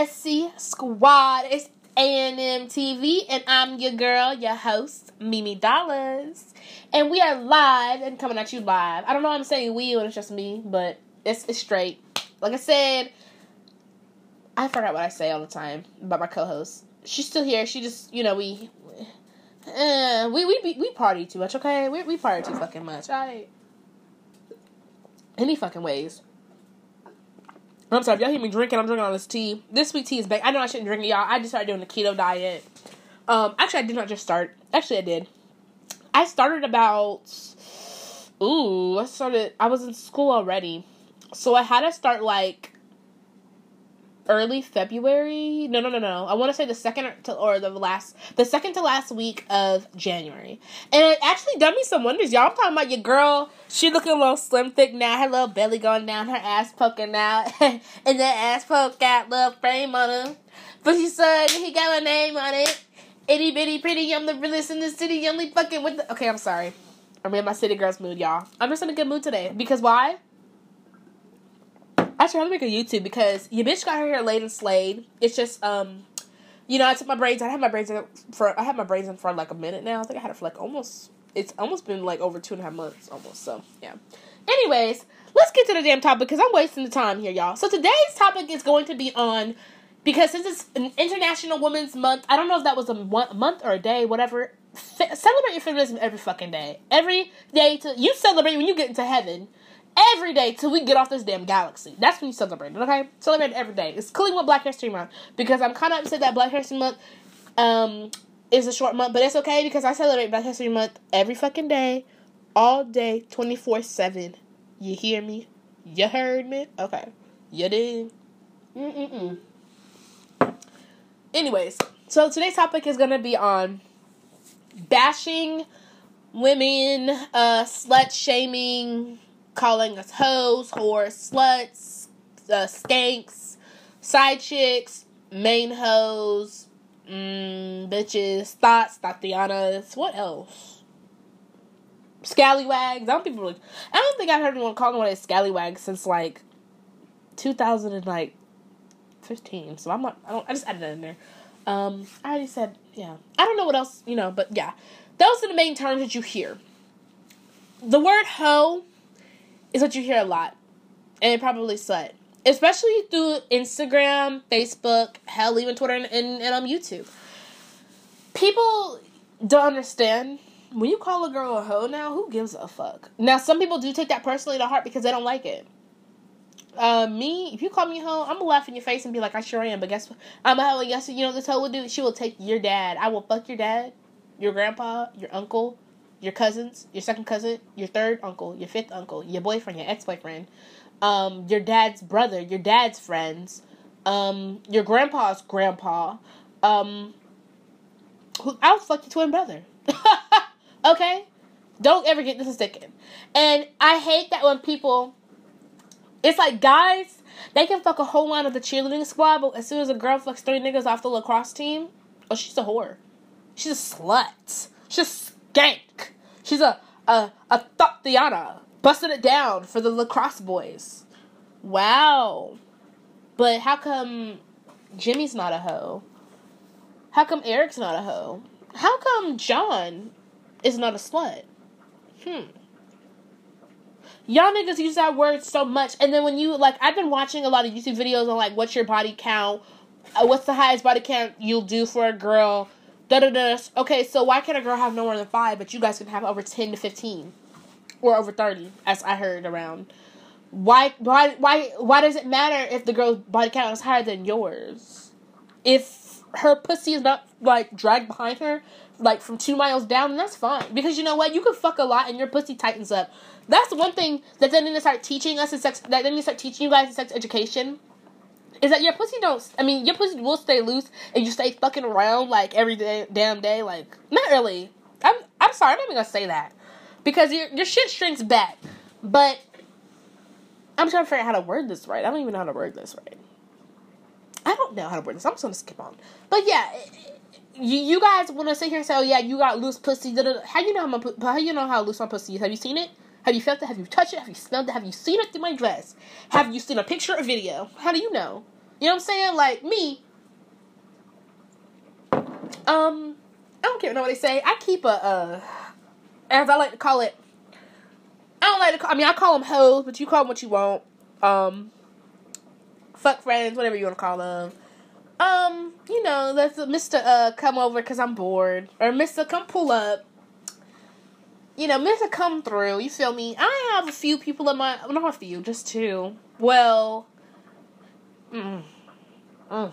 Wessie Squad. It's A&M TV, and I'm your girl, your host, Mimi Dollars. And we are live and coming at you live. I don't know why I'm saying we when it's just me, but it's straight. Like I said, I forgot what I say all the time about my co-host. She's still here. She just, you know, we party too much, okay? We party too fucking much, all right? Any fucking ways. I'm sorry, if y'all hear me drinking, I'm drinking all this tea. This sweet tea is back. I know I shouldn't drink it, y'all. I just started doing the keto diet. Actually, I did not just start. Actually, I did. I started about... I was in school already. So I had to start, like, early February. No. I want to say the second to last week of January. And it actually done me some wonders, y'all. I'm talking about your girl. She looking a little slim, thick now. Her little belly going down. Her ass poking out. And that ass poke got little frame on her. But she said he got my name on it. Itty bitty pretty. I'm the realest in the city. I'm only fucking with the... Okay, I'm sorry. I'm in my City Girls mood, y'all. I'm just in a good mood today. Because why? I should probably make a YouTube because your bitch got her hair laid and slayed. It's just, you know, I took my braids. I had my braids in for like a minute now. I think I had it for like it's almost been like over 2.5 months almost. So, yeah. Anyways, let's get to the damn topic because I'm wasting the time here, y'all. So today's topic is going to be on, because since it's an International Women's Month, I don't know if that was a month or a day, whatever. Celebrate your feminism every fucking day. Every day till you celebrate when you get into heaven. Every day till we get off this damn galaxy. That's when you celebrate it, okay? Celebrate it every day. It's cooling with Black History Month. Because I'm kind of upset that Black History Month is a short month. But it's okay because I celebrate Black History Month every fucking day. All day, 24/7. You hear me? You heard me? Okay. You did? Anyways. So today's topic is going to be on bashing women, slut-shaming... calling us hoes, whores, sluts, skanks, side chicks, main hoes, bitches, thoughts, Tatianas, what else? Scallywags. I don't think I've heard anyone call anyone a scallywag since like 2015. So I just added that in there. I already said, yeah. I don't know what else, you know, but yeah. Those are the main terms that you hear. The word hoe is what you hear a lot, and probably slut, especially through Instagram, Facebook, hell, even Twitter, and on YouTube. People don't understand, when you call a girl a hoe now, who gives a fuck? Now, some people do take that personally to heart because they don't like it. Me, if you call me a hoe, I'm gonna laugh in your face and be like, I sure am, but guess what? I'm a hoe, and guess what you know this hoe will do? She will take your dad. I will fuck your dad, your grandpa, your uncle, your cousins, your second cousin, your third uncle, your fifth uncle, your boyfriend, your ex-boyfriend, your dad's brother, your dad's friends, your grandpa's grandpa, I would fuck your twin brother. Okay? Don't ever get this mistaken. And I hate that when people, it's like guys, they can fuck a whole line of the cheerleading squad, but as soon as a girl fucks 3 niggas off the lacrosse team, oh, she's a whore. She's a slut. She's a skank. She's a Tatiana, busting it down for the lacrosse boys. Wow. But how come Jimmy's not a hoe? How come Eric's not a hoe? How come John is not a slut? Y'all niggas use that word so much. And then when you, like, I've been watching a lot of YouTube videos on, like, what's your body count? What's the highest body count you'll do for a girl? Okay, so why can't a girl have no more than 5, but you guys can have over 10 to 15, or over 30, as I heard around? Why does it matter if the girl's body count is higher than yours? If her pussy is not, like, dragged behind her, like, from 2 miles down, that's fine. Because you know what? You can fuck a lot, and your pussy tightens up. That's one thing that they need to start teaching us in sex, that they need to start teaching you guys in sex education. Is that your pussy will stay loose and you stay fucking around, like, every day, damn day, like, not really. I'm sorry, I'm not even gonna say that. Because your shit shrinks back. But, I'm trying to figure out how to word this right. I don't even know how to word this right. I don't know how to word this. I'm just gonna skip on. But yeah, you guys wanna sit here and say, oh yeah, you got loose pussy, da-da-da. How you know how loose my pussy is? Have you seen it? Have you felt it? Have you touched it? Have you smelled it? Have you seen it through my dress? Have you seen a picture or video? How do you know? You know what I'm saying? Like, me, I don't care what they say. I keep a, as I like to call it, I call them hoes, but you call them what you want. Fuck friends, whatever you want to call them. You know, that's Mr. Come over because I'm bored. Or Mr. Come pull up. You know, Mr. Come through. You feel me? I have a few people in my, well, not a few, just two. Well, I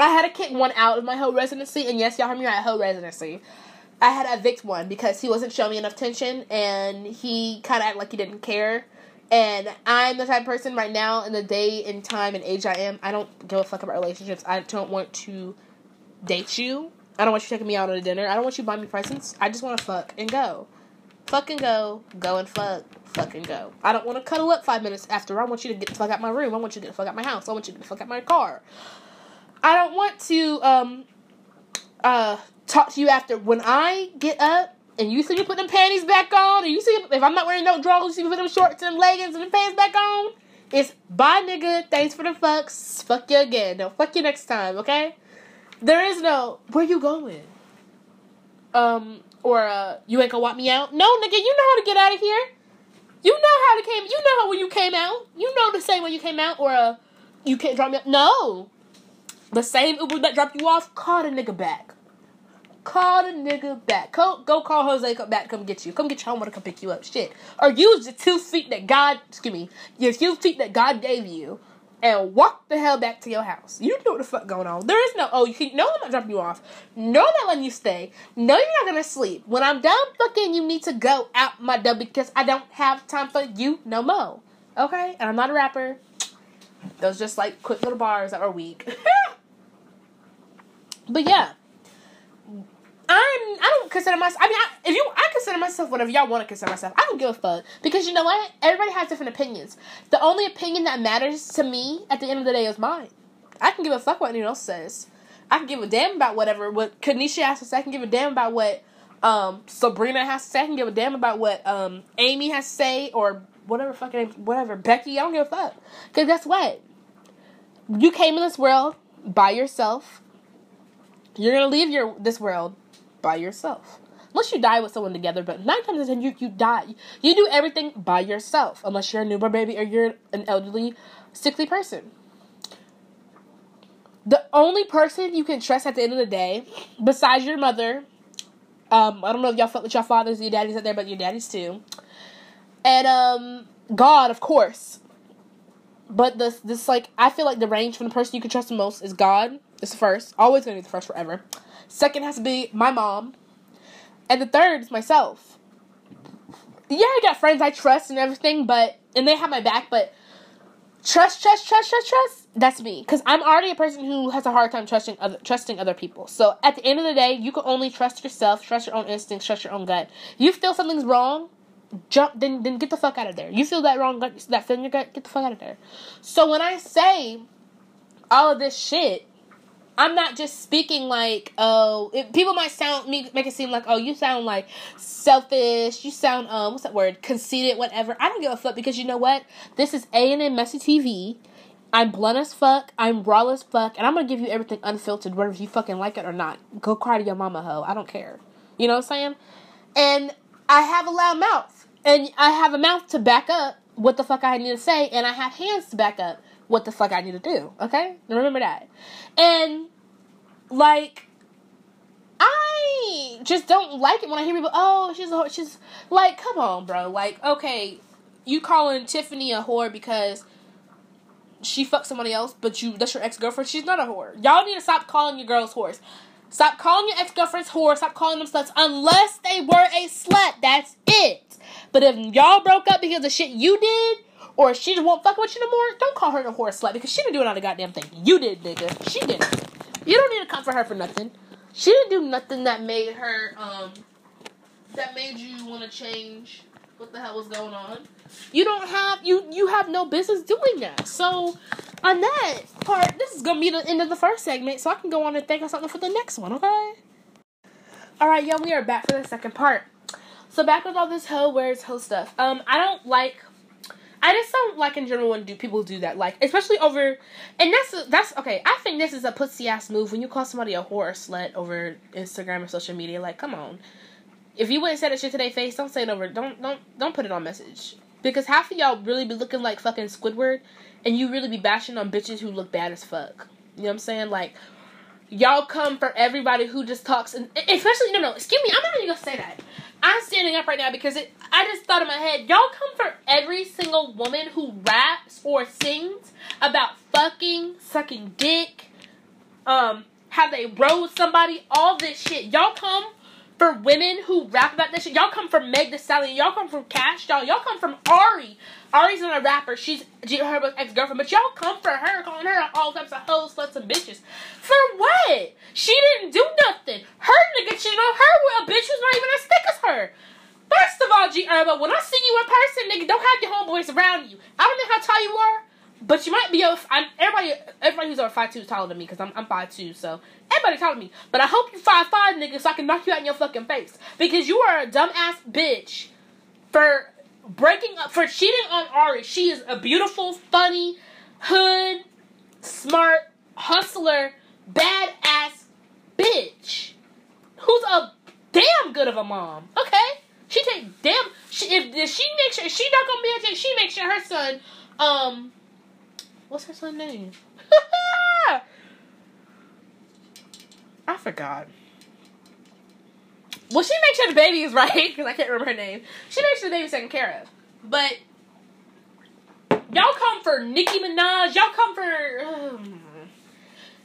had to kick one out of my hoe residency. And yes, y'all heard me right, hoe residency. I had to evict one because he wasn't showing me enough attention, and he kind of acted like he didn't care. And I'm the type of person right now, in the day and time and age I am, I don't give a fuck about relationships. I don't want to date you. I don't want you taking me out on a dinner. I don't want you buying me presents. I just want to fuck and go. Fuck and go. Go and fuck. Fuck and go. I don't want to cuddle up 5 minutes after. I want you to get the fuck out my room. I want you to get the fuck out my house. I want you to get the fuck out my car. I don't want to, talk to you after. When I get up, and you see me put them panties back on, and you see, if I'm not wearing no drawers, you see me put them shorts and them leggings and them pants back on, it's bye, nigga, thanks for the fucks, fuck you again, no, fuck you next time, okay? There is no, where you going? You ain't gonna walk me out? No, nigga, you know how to get out of here. You know how to came, you know how when you came out, you know the same way you came out, or, you can't drop me up. No. The same Uber that dropped you off, call the nigga back. Call the nigga back. Go call Jose back. Come get you. Come get your homeowner. Come pick you up. Shit. Or use the 2 feet that God, your 2 feet that God gave you, and walk the hell back to your house. You know what the fuck going on. There is no, I'm not dropping you off. No, I'm not letting you stay. No, you're not gonna sleep. When I'm done fucking, you need to go out my dub because I don't have time for you no more. Okay? And I'm not a rapper. Those just like quick little bars that are weak. But yeah. I don't consider myself, I consider myself whatever y'all want to consider myself. I don't give a fuck. Because you know what? Everybody has different opinions. The only opinion that matters to me at the end of the day is mine. I can give a fuck what anyone else says. I can give a damn about what Kanisha has to say. I can give a damn about what, Sabrina has to say. I can give a damn about what, Amy has to say, or whatever fucking name, whatever, Becky. I don't give a fuck. Because guess what? You came in this world by yourself. You're gonna leave this world by yourself. Unless you die with someone together, but 9 times out of 10 you die. You do everything by yourself, unless you're a newborn baby or you're an elderly, sickly person. The only person you can trust at the end of the day, besides your mother, I don't know if y'all fuck with your fathers, your daddies out there, but your daddies too, and God, of course. But this like, I feel like the range from the person you can trust the most is God. It's the first. Always going to be the first forever. Second has to be my mom. And the third is myself. Yeah, I got friends I trust and everything, and they have my back, but trust, that's me. Because I'm already a person who has a hard time trusting other people. So at the end of the day, you can only trust yourself, trust your own instincts, trust your own gut. You feel something's wrong, jump, then get the fuck out of there. You feel that wrong gut, that feeling in your gut, get the fuck out of there. So when I say all of this shit, I'm not just speaking like, people might make it seem like, oh, you sound like selfish, you sound, what's that word, conceited, whatever. I don't give a fuck, because you know what, this is A&M Messy TV, I'm blunt as fuck, I'm raw as fuck, and I'm gonna give you everything unfiltered, whether you fucking like it or not. Go cry to your mama, hoe, I don't care, you know what I'm saying? And I have a loud mouth, and I have a mouth to back up what the fuck I need to say, and I have hands to back up what the fuck I need to do, okay? Remember that. And, like, I just don't like it when I hear people, oh, she's, like, come on, bro. Like, okay, you calling Tiffany a whore because she fucked somebody else, but that's your ex-girlfriend? She's not a whore. Y'all need to stop calling your girls whores. Stop calling your ex-girlfriends whore. Stop calling them sluts unless they were a slut. That's it. But if y'all broke up because of shit you did, or she just won't fuck with you no more, don't call her a whore slut, because she didn't do another goddamn thing. You did, nigga. She didn't. You don't need to comfort her for nothing. She didn't do nothing that made her, that made you want to change what the hell was going on. You don't have, you have no business doing that. So, on that part, this is going to be the end of the first segment, so I can go on and think of something for the next one, okay? Alright, y'all, we are back for the second part. So, back with all this hoe stuff. I don't like... I I just don't like in general when do people do that, like especially over, and that's okay. I think this is a pussy ass move when you call somebody a whore or slut over Instagram or social media. Like, come on, if you wouldn't say that shit to their face, don't say it over. Don't put it on message, because half of y'all really be looking like fucking Squidward, and you really be bashing on bitches who look bad as fuck. You know what I'm saying? Like, y'all come for everybody who just talks, and especially no, excuse me, I'm not even gonna say that. I'm standing up right now because I just thought in my head, y'all come for every single woman who raps or sings about fucking, sucking dick, how they rode somebody, all this shit. Y'all come for women who rap about this shit. Y'all come from Meg Thee Stallion. Y'all come from Cash. Y'all come from Ari. Ari's not a rapper. She's her ex-girlfriend. But y'all come for her, calling her all types of hoes, sluts, and bitches. For what? She didn't do nothing. Her nigga cheated on her with a bitch who's not even as thick as her. First of all, G Herbo, when I see you in person, nigga, don't have your homeboys around you. I don't know how tall you are, but you might be over. Everybody who's over 5'2" is taller than me, because I'm 5'2", so everybody taller than me. But I hope you 5'5", nigga, so I can knock you out in your fucking face, because you are a dumbass bitch for breaking up, for cheating on Ari. She is a beautiful, funny, hood, smart, hustler, badass bitch who's a damn good of a mom. Okay, she take damn. If she makes sure she not gonna be a she makes sure her son what's her son's name? I forgot. Well, she makes sure the baby is right, because I can't remember her name. She makes sure the baby's taken care of. But y'all come for Nicki Minaj. Y'all come for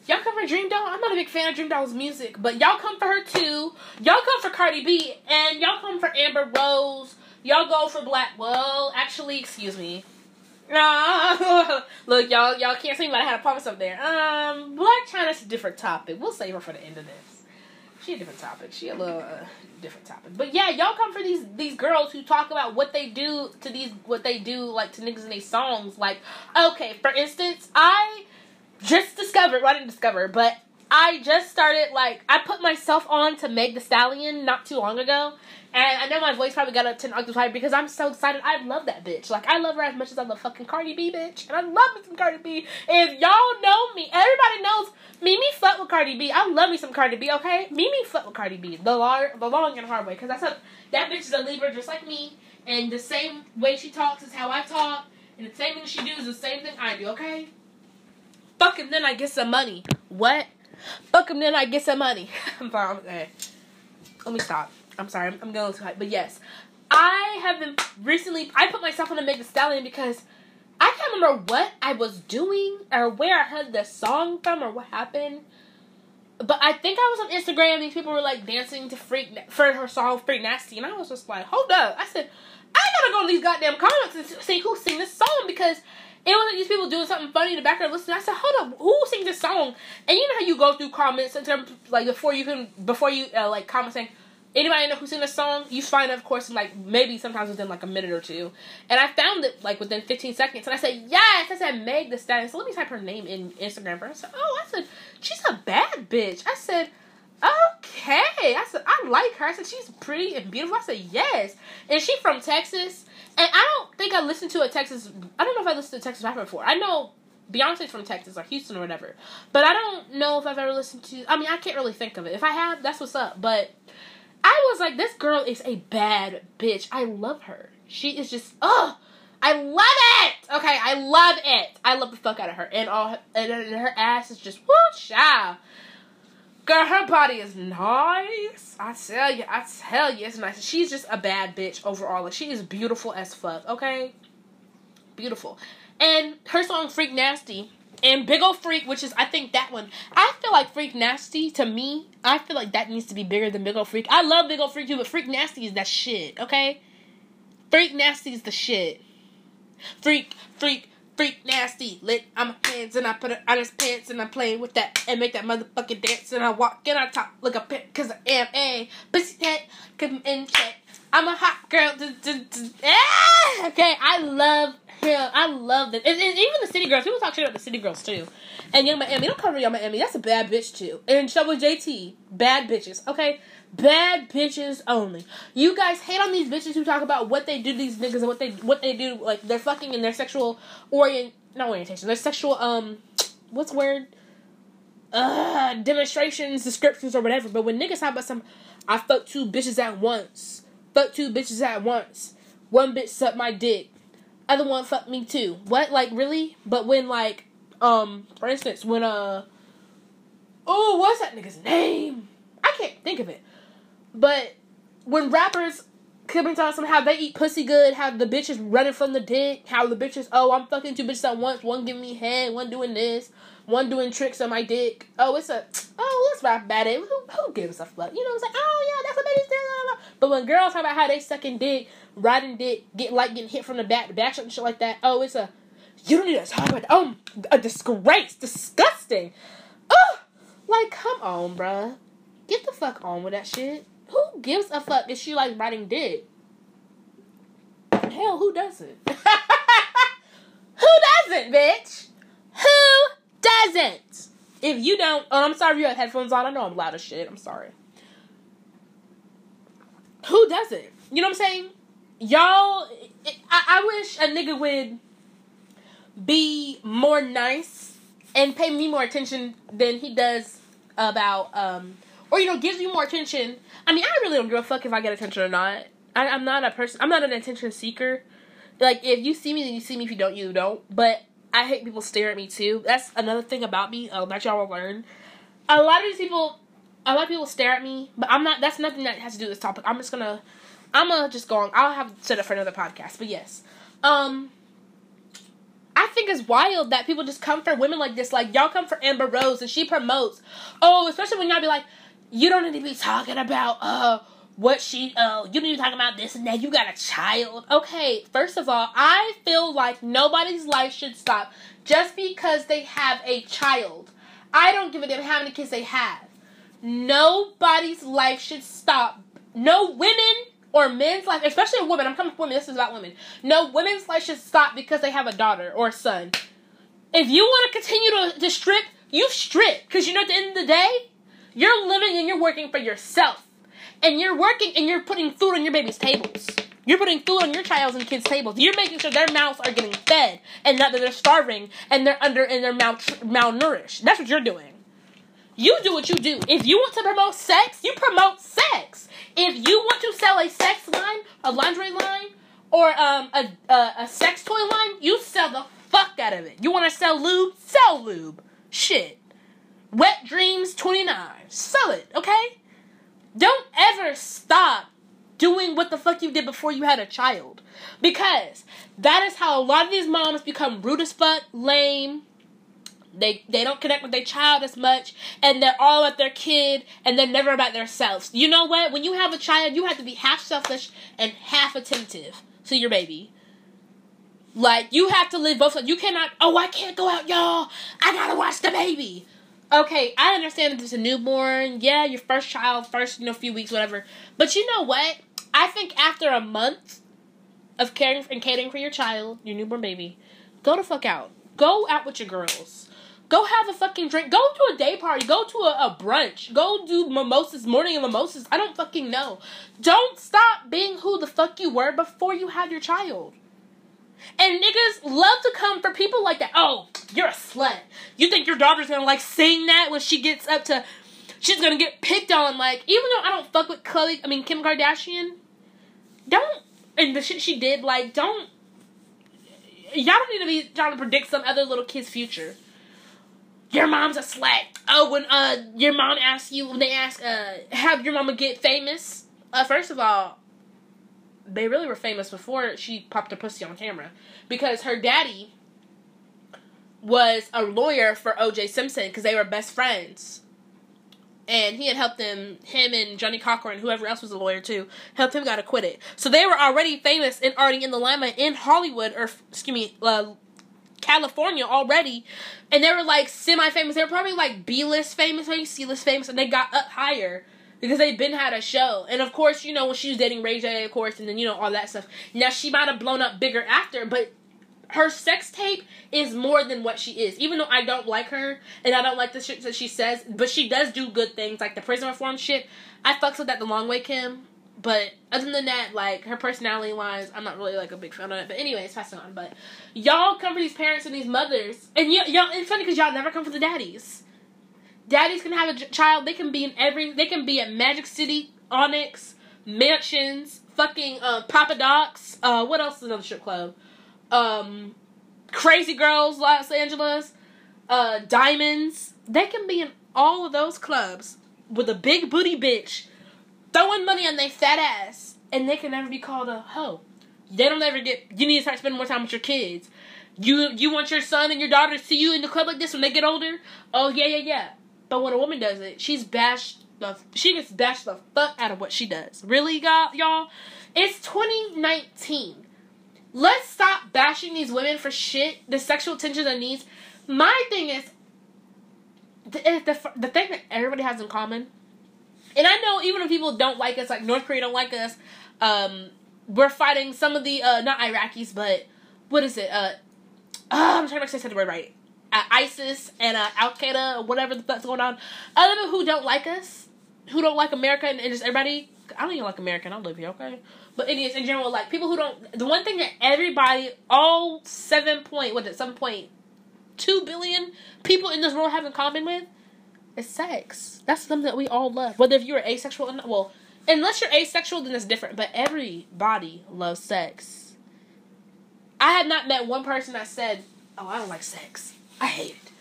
y'all come for Dream Doll. I'm not a big fan of Dream Doll's music, but y'all come for her too. Y'all come for Cardi B, and y'all come for Amber Rose. Y'all go for excuse me. Look, y'all can't see me, but I had a promise up there. Black China's a different topic. We'll save her for the end of this. She a different topic. She a little different topic. But yeah, y'all come for these girls who talk about what they do to like to niggas in their songs. Like, okay, for instance, I just discovered. Well, I didn't discover, but I just started, like, I put myself on to Meg Thee Stallion not too long ago, and I know my voice probably got up 10 octaves higher because I'm so excited. I love that bitch. Like, I love her as much as I love fucking Cardi B, bitch, and I love me some Cardi B. If y'all know me, everybody knows Mimi fuck with Cardi B. I love me some Cardi B, okay? Mimi fuck with Cardi B the long and hard way, because that bitch is a Libra just like me, and the same way she talks is how I talk, and the same thing she does is the same thing I do, okay? Fucking then I get some money. What? Fuck him, then I get some money. I'm sorry. Okay. Let me stop. I'm sorry. I'm going too high. But yes, I have been recently. I put myself on a Meg Thee Stallion because I can't remember what I was doing or where I heard the song from or what happened. But I think I was on Instagram. These people were like dancing to for her song "Freak Nasty," and I was just like, "Hold up!" I said, "I gotta go to these goddamn comments and see who sing this song because." It was like these people doing something funny in the background listening. I said, hold up, who sings this song? And you know how you go through comments in terms, like, before you like, comment saying, anybody know who sings this song? You find it, of course, in, like, maybe sometimes within, like, a minute or two. And I found it, like, within 15 seconds. And I said, yes! I said, Meg Thee Stallion. So let me type her name in Instagram for her. I said, oh, I said, she's a bad bitch. I said, okay. I said, I like her. I said, she's pretty and beautiful. I said, yes. And she from Texas. And I don't think I listened to I don't know if I listened to a Texas rapper before. I know Beyonce's from Texas or Houston or whatever. But I don't know if I've ever listened to, I mean, I can't really think of it. If I have, that's what's up. But I was like, this girl is a bad bitch. I love her. She is just, I love it. Okay, I love it. I love the fuck out of her. And her ass is just, woo, child. Girl, her body is nice. I tell you, it's nice. She's just a bad bitch overall. Like, she is beautiful as fuck, okay? Beautiful. And her song, Freak Nasty, and Big Ol' Freak, which is, I think, that one. I feel like Freak Nasty, to me, I feel like that needs to be bigger than Big Ol' Freak. I love Big Ol' Freak, too, but Freak Nasty is that shit, okay? Freak Nasty is the shit. Freak nasty, lit on my hands and I put it on his pants and I play with that and make that motherfucking dance and I walk and I talk like a pimp cause I am a pussy cat, come in check. I'm a hot girl. Okay, I love Yeah, I love this. And even the City Girls. People talk shit about the City Girls, too. And Young Miami. Don't cover Young Miami. That's a bad bitch, too. And Trouble JT. Bad bitches. Okay? Bad bitches only. You guys hate on these bitches who talk about what they do to these niggas and what they do. Like, they're fucking in their sexual orientation. Their sexual, what's the word? Demonstrations, descriptions, or whatever. But when niggas talk about some, I fucked two bitches at once. Fuck two bitches at once. One bitch sucked my dick. Other one fucked me too. What? Like, really? But when, like, for instance, when, oh, what's that nigga's name? I can't think of it. But when rappers coming on some how they eat pussy good, how the bitch is running from the dick, how the bitch is, oh, I'm fucking two bitches at once, one giving me head, one doing this, one doing tricks on my dick. Oh, let's rap about it. Who gives a fuck? You know what I'm saying? Oh, yeah, that's what they do. But when girls talk about how they sucking dick, riding dick, getting hit from the back shot and shit like that, oh, you don't need to talk about that. Oh, a disgrace. Disgusting. Oh, like, come on, bruh. Get the fuck on with that shit. Who gives a fuck if she likes riding dick? Hell, who doesn't? Who doesn't, bitch? Who doesn't? If you don't... Oh, I'm sorry if you have headphones on. I know I'm loud as shit. I'm sorry. Who doesn't? You know what I'm saying? Y'all... I wish a nigga would be more nice and pay me more attention than he does about... Or, you know, gives you more attention. I mean, I really don't give a fuck if I get attention or not. I'm not a person. I'm not an attention seeker. Like, if you see me, then you see me. If you don't, you don't. But I hate people stare at me, too. That's another thing about me that y'all will learn. A lot of people stare at me. But I'm not. That's nothing that has to do with this topic. I'm going to just go on. I'll have to set up for another podcast. But, yes. I think it's wild that people just come for women like this. Like, y'all come for Amber Rose. And she promotes. Oh, especially when y'all be like, you don't need to be talking about, you need to be talking about this and that, you got a child. Okay, first of all, I feel like nobody's life should stop just because they have a child. I don't give a damn how many kids they have. Nobody's life should stop. No women or men's life, especially a woman, I'm coming for women, this is about women. No women's life should stop because they have a daughter or a son. If you want to continue to strip, you strip. Because you know at the end of the day, you're living and you're working for yourself. And you're working and you're putting food on your baby's tables. You're putting food on your child's and kids' tables. You're making sure their mouths are getting fed and not that they're starving and they're malnourished. That's what you're doing. You do what you do. If you want to promote sex, you promote sex. If you want to sell a sex line, a laundry line, or a sex toy line, you sell the fuck out of it. You want to sell lube? Sell lube. Shit. Wet Dreams 29. Sell it, okay? Don't ever stop doing what the fuck you did before you had a child. Because that is how a lot of these moms become rude as fuck, lame. They don't connect with their child as much. And they're all about their kid. And they're never about themselves. You know what? When you have a child, you have to be half selfish and half attentive to your baby. Like, you have to live both sides. You cannot, oh, I can't go out, y'all. I gotta watch the baby. Okay, I understand that it's a newborn. Yeah, your first child, first, few weeks, whatever. But you know what? I think after a month of catering for your child, your newborn baby, go the fuck out. Go out with your girls. Go have a fucking drink. Go to a day party. Go to a brunch. Go do mimosas, morning and mimosas. I don't fucking know. Don't stop being who the fuck you were before you had your child. And niggas love to come for people like that. Oh, you're a slut. You think your daughter's gonna like sing that when she gets up to... She's gonna get picked on. Like, even though I don't fuck with Kim Kardashian. Don't... And the shit she did, like, don't... Y'all don't need to be trying to predict some other little kid's future. Your mom's a slut. Oh, when your mom asks you... When they ask, how your mama get famous? First of all... They really were famous before she popped her pussy on camera. Because her daddy was a lawyer for O.J. Simpson. Because they were best friends. And he had helped them, him and Johnny Cochran, whoever else was a lawyer too, helped him got acquitted. So they were already famous and already in the limelight in Hollywood, or excuse me, California already. And they were like semi-famous. They were probably like B-list famous, maybe C-list famous. And they got up higher. Because they've been had a show. And of course, when she was dating Ray J, of course, and then, all that stuff. Now, she might have blown up bigger after, but her sex tape is more than what she is. Even though I don't like her, and I don't like the shit that she says, but she does do good things, like the prison reform shit. I fucks with that the long way, Kim. But other than that, like, her personality-wise, I'm not really, like, a big fan of it. But anyways, passing on. But y'all come for these parents and these mothers. And y'all, it's funny because y'all never come for the daddies. Daddies can have a child. They can be in they can be at Magic City, Onyx, Mansions, fucking Papa Docs. What else is another strip club? Crazy Girls, Los Angeles, Diamonds. They can be in all of those clubs with a big booty bitch throwing money on their fat ass, and they can never be called a hoe. They don't ever get, you need to start spending more time with your kids. You want your son and your daughter to see you in the club like this when they get older? Oh, yeah. But when a woman does it, she gets bashed the fuck out of what she does. Really, y'all? It's 2019. Let's stop bashing these women for shit, the sexual tension and needs. My thing is, the thing that everybody has in common, and I know even if people don't like us, like North Korea don't like us, we're fighting some of the, not Iraqis, but, what is it, I'm trying to say the word right, ISIS and Al Qaeda, whatever the fuck's going on. Other people who don't like us, who don't like America, and just everybody, I don't even like America, and I live here, okay? But anyways, in general, like, people who don't, the one thing that everybody, all 7.2 billion people in this world have in common with, it's sex. That's something that we all love. Whether if you're asexual or not. Well, unless you're asexual, then it's different. But everybody loves sex. I have not met one person that said, oh, I don't like sex. I hate it.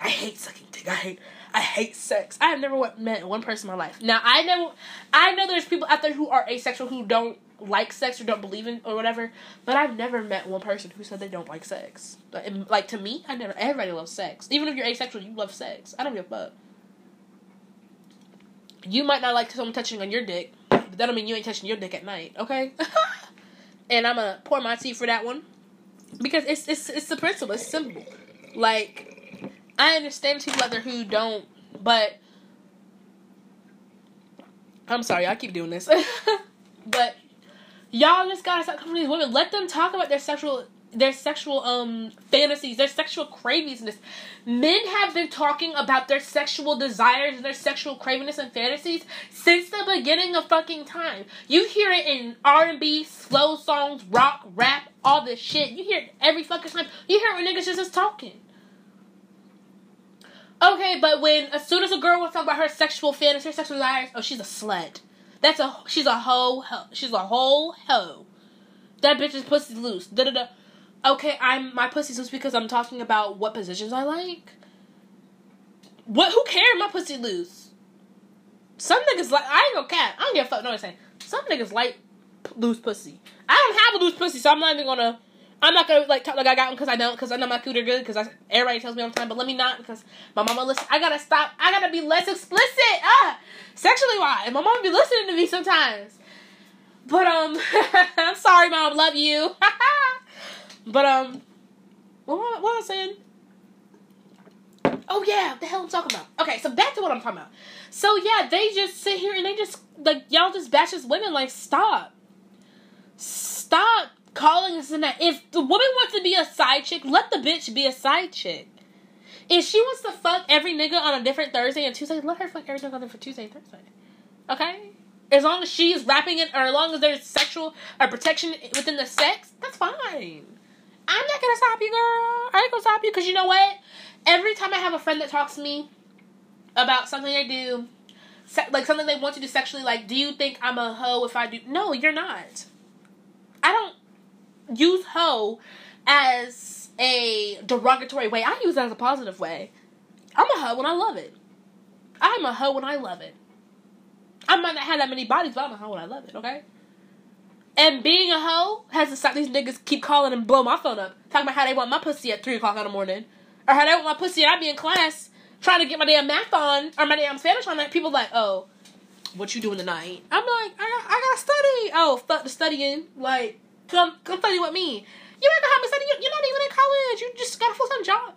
I hate sucking dick. I hate sex. I have never met one person in my life. Now, I know there's people out there who are asexual who don't like sex or don't believe in or whatever. But I've never met one person who said they don't like sex. Like, to me, everybody loves sex. Even if you're asexual, you love sex. I don't give a fuck. You might not like someone touching on your dick, but that don't mean you ain't touching your dick at night, okay? And I'm gonna pour my tea for that one. Because it's the principle, it's simple. Like, I understand people out there who don't, but I'm sorry, I keep doing this. But y'all just gotta stop coming to these women. Let them talk about their sexual fantasies, their sexual cravingness. Men have been talking about their sexual desires and their sexual cravingness and fantasies since the beginning of fucking time. You hear it in R&B, slow songs, rock, rap, all this shit. You hear it every fucking time. You hear it when niggas just talking. Okay, but as soon as a girl wants to talk about her sexual fantasies, her sexual desires, oh, she's a slut. She's a hoe, she's a whole hoe. That bitch is pussy loose. Da-da-da. Okay, my pussy's loose because I'm talking about what positions I like. What? Who cares? My pussy loose. Some niggas like, I ain't gonna cap. I don't give a fuck. No, I'm saying some niggas like loose pussy. I don't have a loose pussy, so I'm not gonna like talk like I got one because I don't, because I know my cooter good, because everybody tells me all the time. But let me not, because my mama listen. I gotta stop. I gotta be less explicit. Sexually wise, my mama be listening to me sometimes. But I'm sorry, mom. Love you. But, what was I saying? Oh, yeah, what the hell I'm talking about? Okay, so back to what I'm talking about. So, yeah, they just sit here and they just, like, y'all just bash as women, like, stop. Stop calling us and that. If the woman wants to be a side chick, let the bitch be a side chick. If she wants to fuck every nigga on a different Thursday and Tuesday, let her fuck every nigga on a different Tuesday and Thursday. Okay? As long as she is wrapping it, or as long as there's sexual or protection within the sex, that's fine. I'm not gonna stop you, girl. I ain't gonna stop you, because you know what? Every time I have a friend that talks to me about something they do, like something they want to do sexually, like, do you think I'm a hoe if I do? No, you're not. I don't use hoe as a derogatory way. I use it as a positive way. I'm a hoe when I love it. I'm a hoe when I love it. I might not have that many bodies, but I'm a hoe when I love it, okay? And being a hoe has to stop these niggas keep calling and blow my phone up. Talking about how they want my pussy at 3 o'clock in the morning. Or how they want my pussy and I be in class trying to get my damn math on. Or my damn Spanish on. Like, people like, oh, what you doing tonight? I'm like, I gotta study. Oh, fuck the studying. Like, come study with me. You ain't gonna have me study. You're not even in college. You just got a full-time job.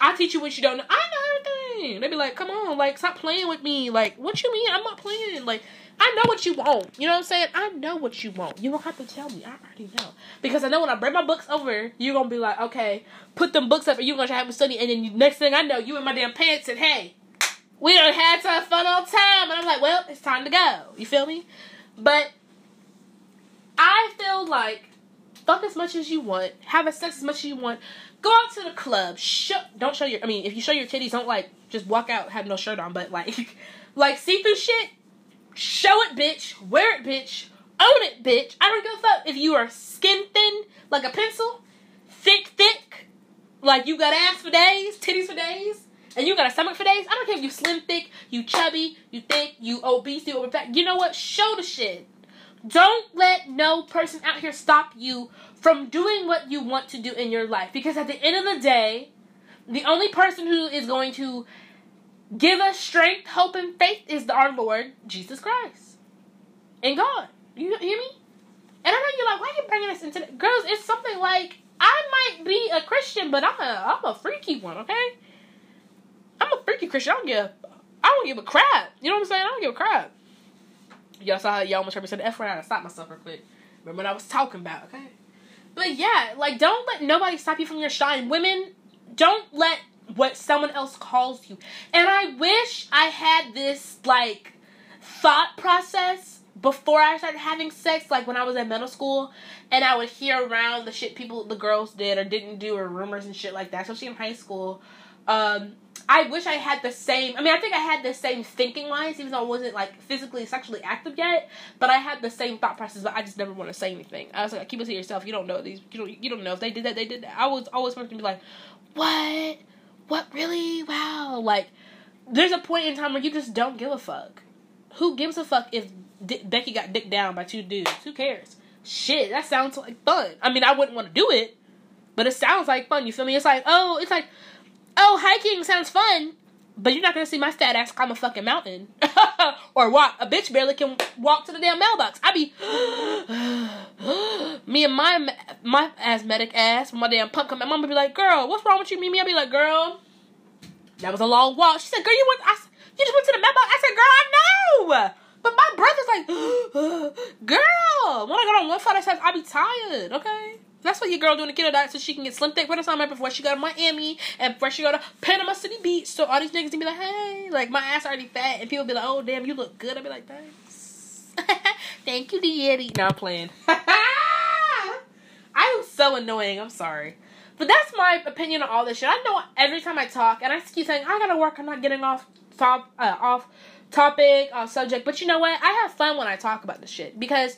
I'll teach you what you don't know. I know everything. They be like, come on. Like, stop playing with me. Like, what you mean? I'm not playing. Like, I know what you want. You know what I'm saying? I know what you want. You don't have to tell me. I already know. Because I know when I bring my books over, you're going to be like, okay, put them books up and you're going to have to study. And then next thing I know, you in my damn pants and, hey, we done had some fun all time. And I'm like, well, it's time to go. You feel me? But I feel like fuck as much as you want. Have a sex as much as you want. Go out to the club. Don't show your... I mean, if you show your titties, don't, like, just walk out have no shirt on. But, like see-through shit? Show it, bitch. Wear it, bitch. Own it, bitch. I don't give a fuck if you are skin thin, like a pencil. Thick. Like, you got ass for days, titties for days, and you got a stomach for days. I don't care if you slim, thick, you chubby, you thick, you obese, you overfat. You know what? Show the shit. Don't let no person out here stop you from doing what you want to do in your life. Because at the end of the day, the only person who is going to give us strength, hope, and faith is our Lord, Jesus Christ. And God. You hear me? And I know you're like, why are you bringing us into that? Girls, it's something like, I might be a Christian, but I'm a freaky one, okay? I'm a freaky Christian. I don't give a crap. You know what I'm saying? I don't give a crap. Y'all saw how y'all almost heard me say the F word. I had to stop myself real quick. Remember what I was talking about, okay? But yeah, like, don't let nobody stop you from your shine. Women, don't let what someone else calls you. And I wish I had this, like, thought process before I started having sex, like when I was in middle school, and I would hear around the shit the girls did or didn't do or rumors and shit like that, especially in high school. I wish I had the same, I think I had the same thinking wise, even though I wasn't, like, physically, sexually active yet, but I had the same thought process, but I just never want to say anything. I was like, keep it to yourself, you don't know if they did that, they did that. I was always supposed to be like, what, really? Wow. Like, there's a point in time where you just don't give a fuck. Who gives a fuck if Becky got dicked down by two dudes? Who cares? Shit, that sounds like fun. I mean, I wouldn't want to do it, but it sounds like fun, you feel me? It's like, hiking sounds fun, but you're not going to see my fat ass climb a fucking mountain. Or walk. A bitch barely can walk to the damn mailbox. I be... me and my asthmatic ass, my damn pump come. My mom would be like, girl, what's wrong with you, Mimi? I'd be like, girl, that was a long walk. She said, girl, you just went to the mailbox. I said, girl, I know. But my breath is like, girl, when I got on one foot, I be tired, okay? That's what your girl doing the keto diet so she can get slim thick for the summer before she go to Miami and before she go to Panama City Beach. So all these niggas can be like, hey, like, my ass already fat. And people be like, oh, damn, you look good. I be like, thanks. Thank you, Daddy. No, I'm playing. I am so annoying. I'm sorry. But that's my opinion on all this shit. I know every time I talk, and I keep saying, I gotta work on not getting off topic, off subject, but you know what? I have fun when I talk about this shit, because,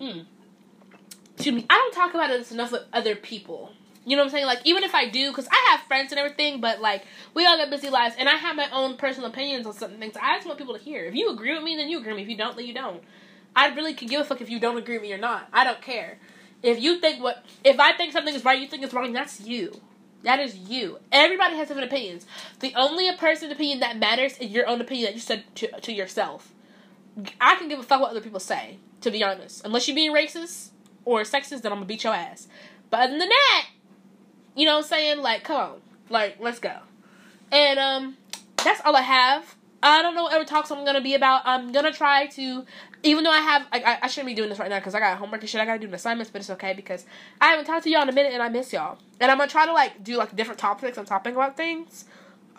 excuse me, I don't talk about this enough with other people, you know what I'm saying? Like, even if I do, because I have friends and everything, but, like, we all got busy lives, and I have my own personal opinions on certain things. I just want people to hear. If you agree with me, then you agree with me. If you don't, then you don't. I really could give a fuck if you don't agree with me or not. I don't care. If I think something is right, you think it's wrong, that's you. That is you. Everybody has different opinions. The only person's opinion that matters is your own opinion that you said to yourself. I can give a fuck what other people say, to be honest. Unless you're being racist or sexist, then I'm gonna beat your ass. But other than that, you know what I'm saying? Like, come on. Like, let's go. And, that's all I have. I don't know what other talks I'm gonna be about. I'm gonna try to... Even though I shouldn't be doing this right now because I got homework and shit. I got to do assignments, but it's okay because I haven't talked to y'all in a minute and I miss y'all. And I'm going to try to, like, do, like, different topics on talking about things.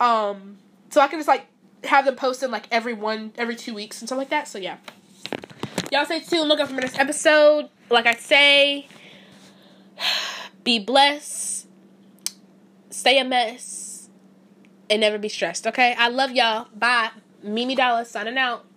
So I can just, like, have them posted, like, every 2 weeks and stuff like that. So, yeah. Y'all stay tuned. Look out for my next episode. Like I say, be blessed, stay a mess, and never be stressed, okay? I love y'all. Bye. Mimi Dollars signing out.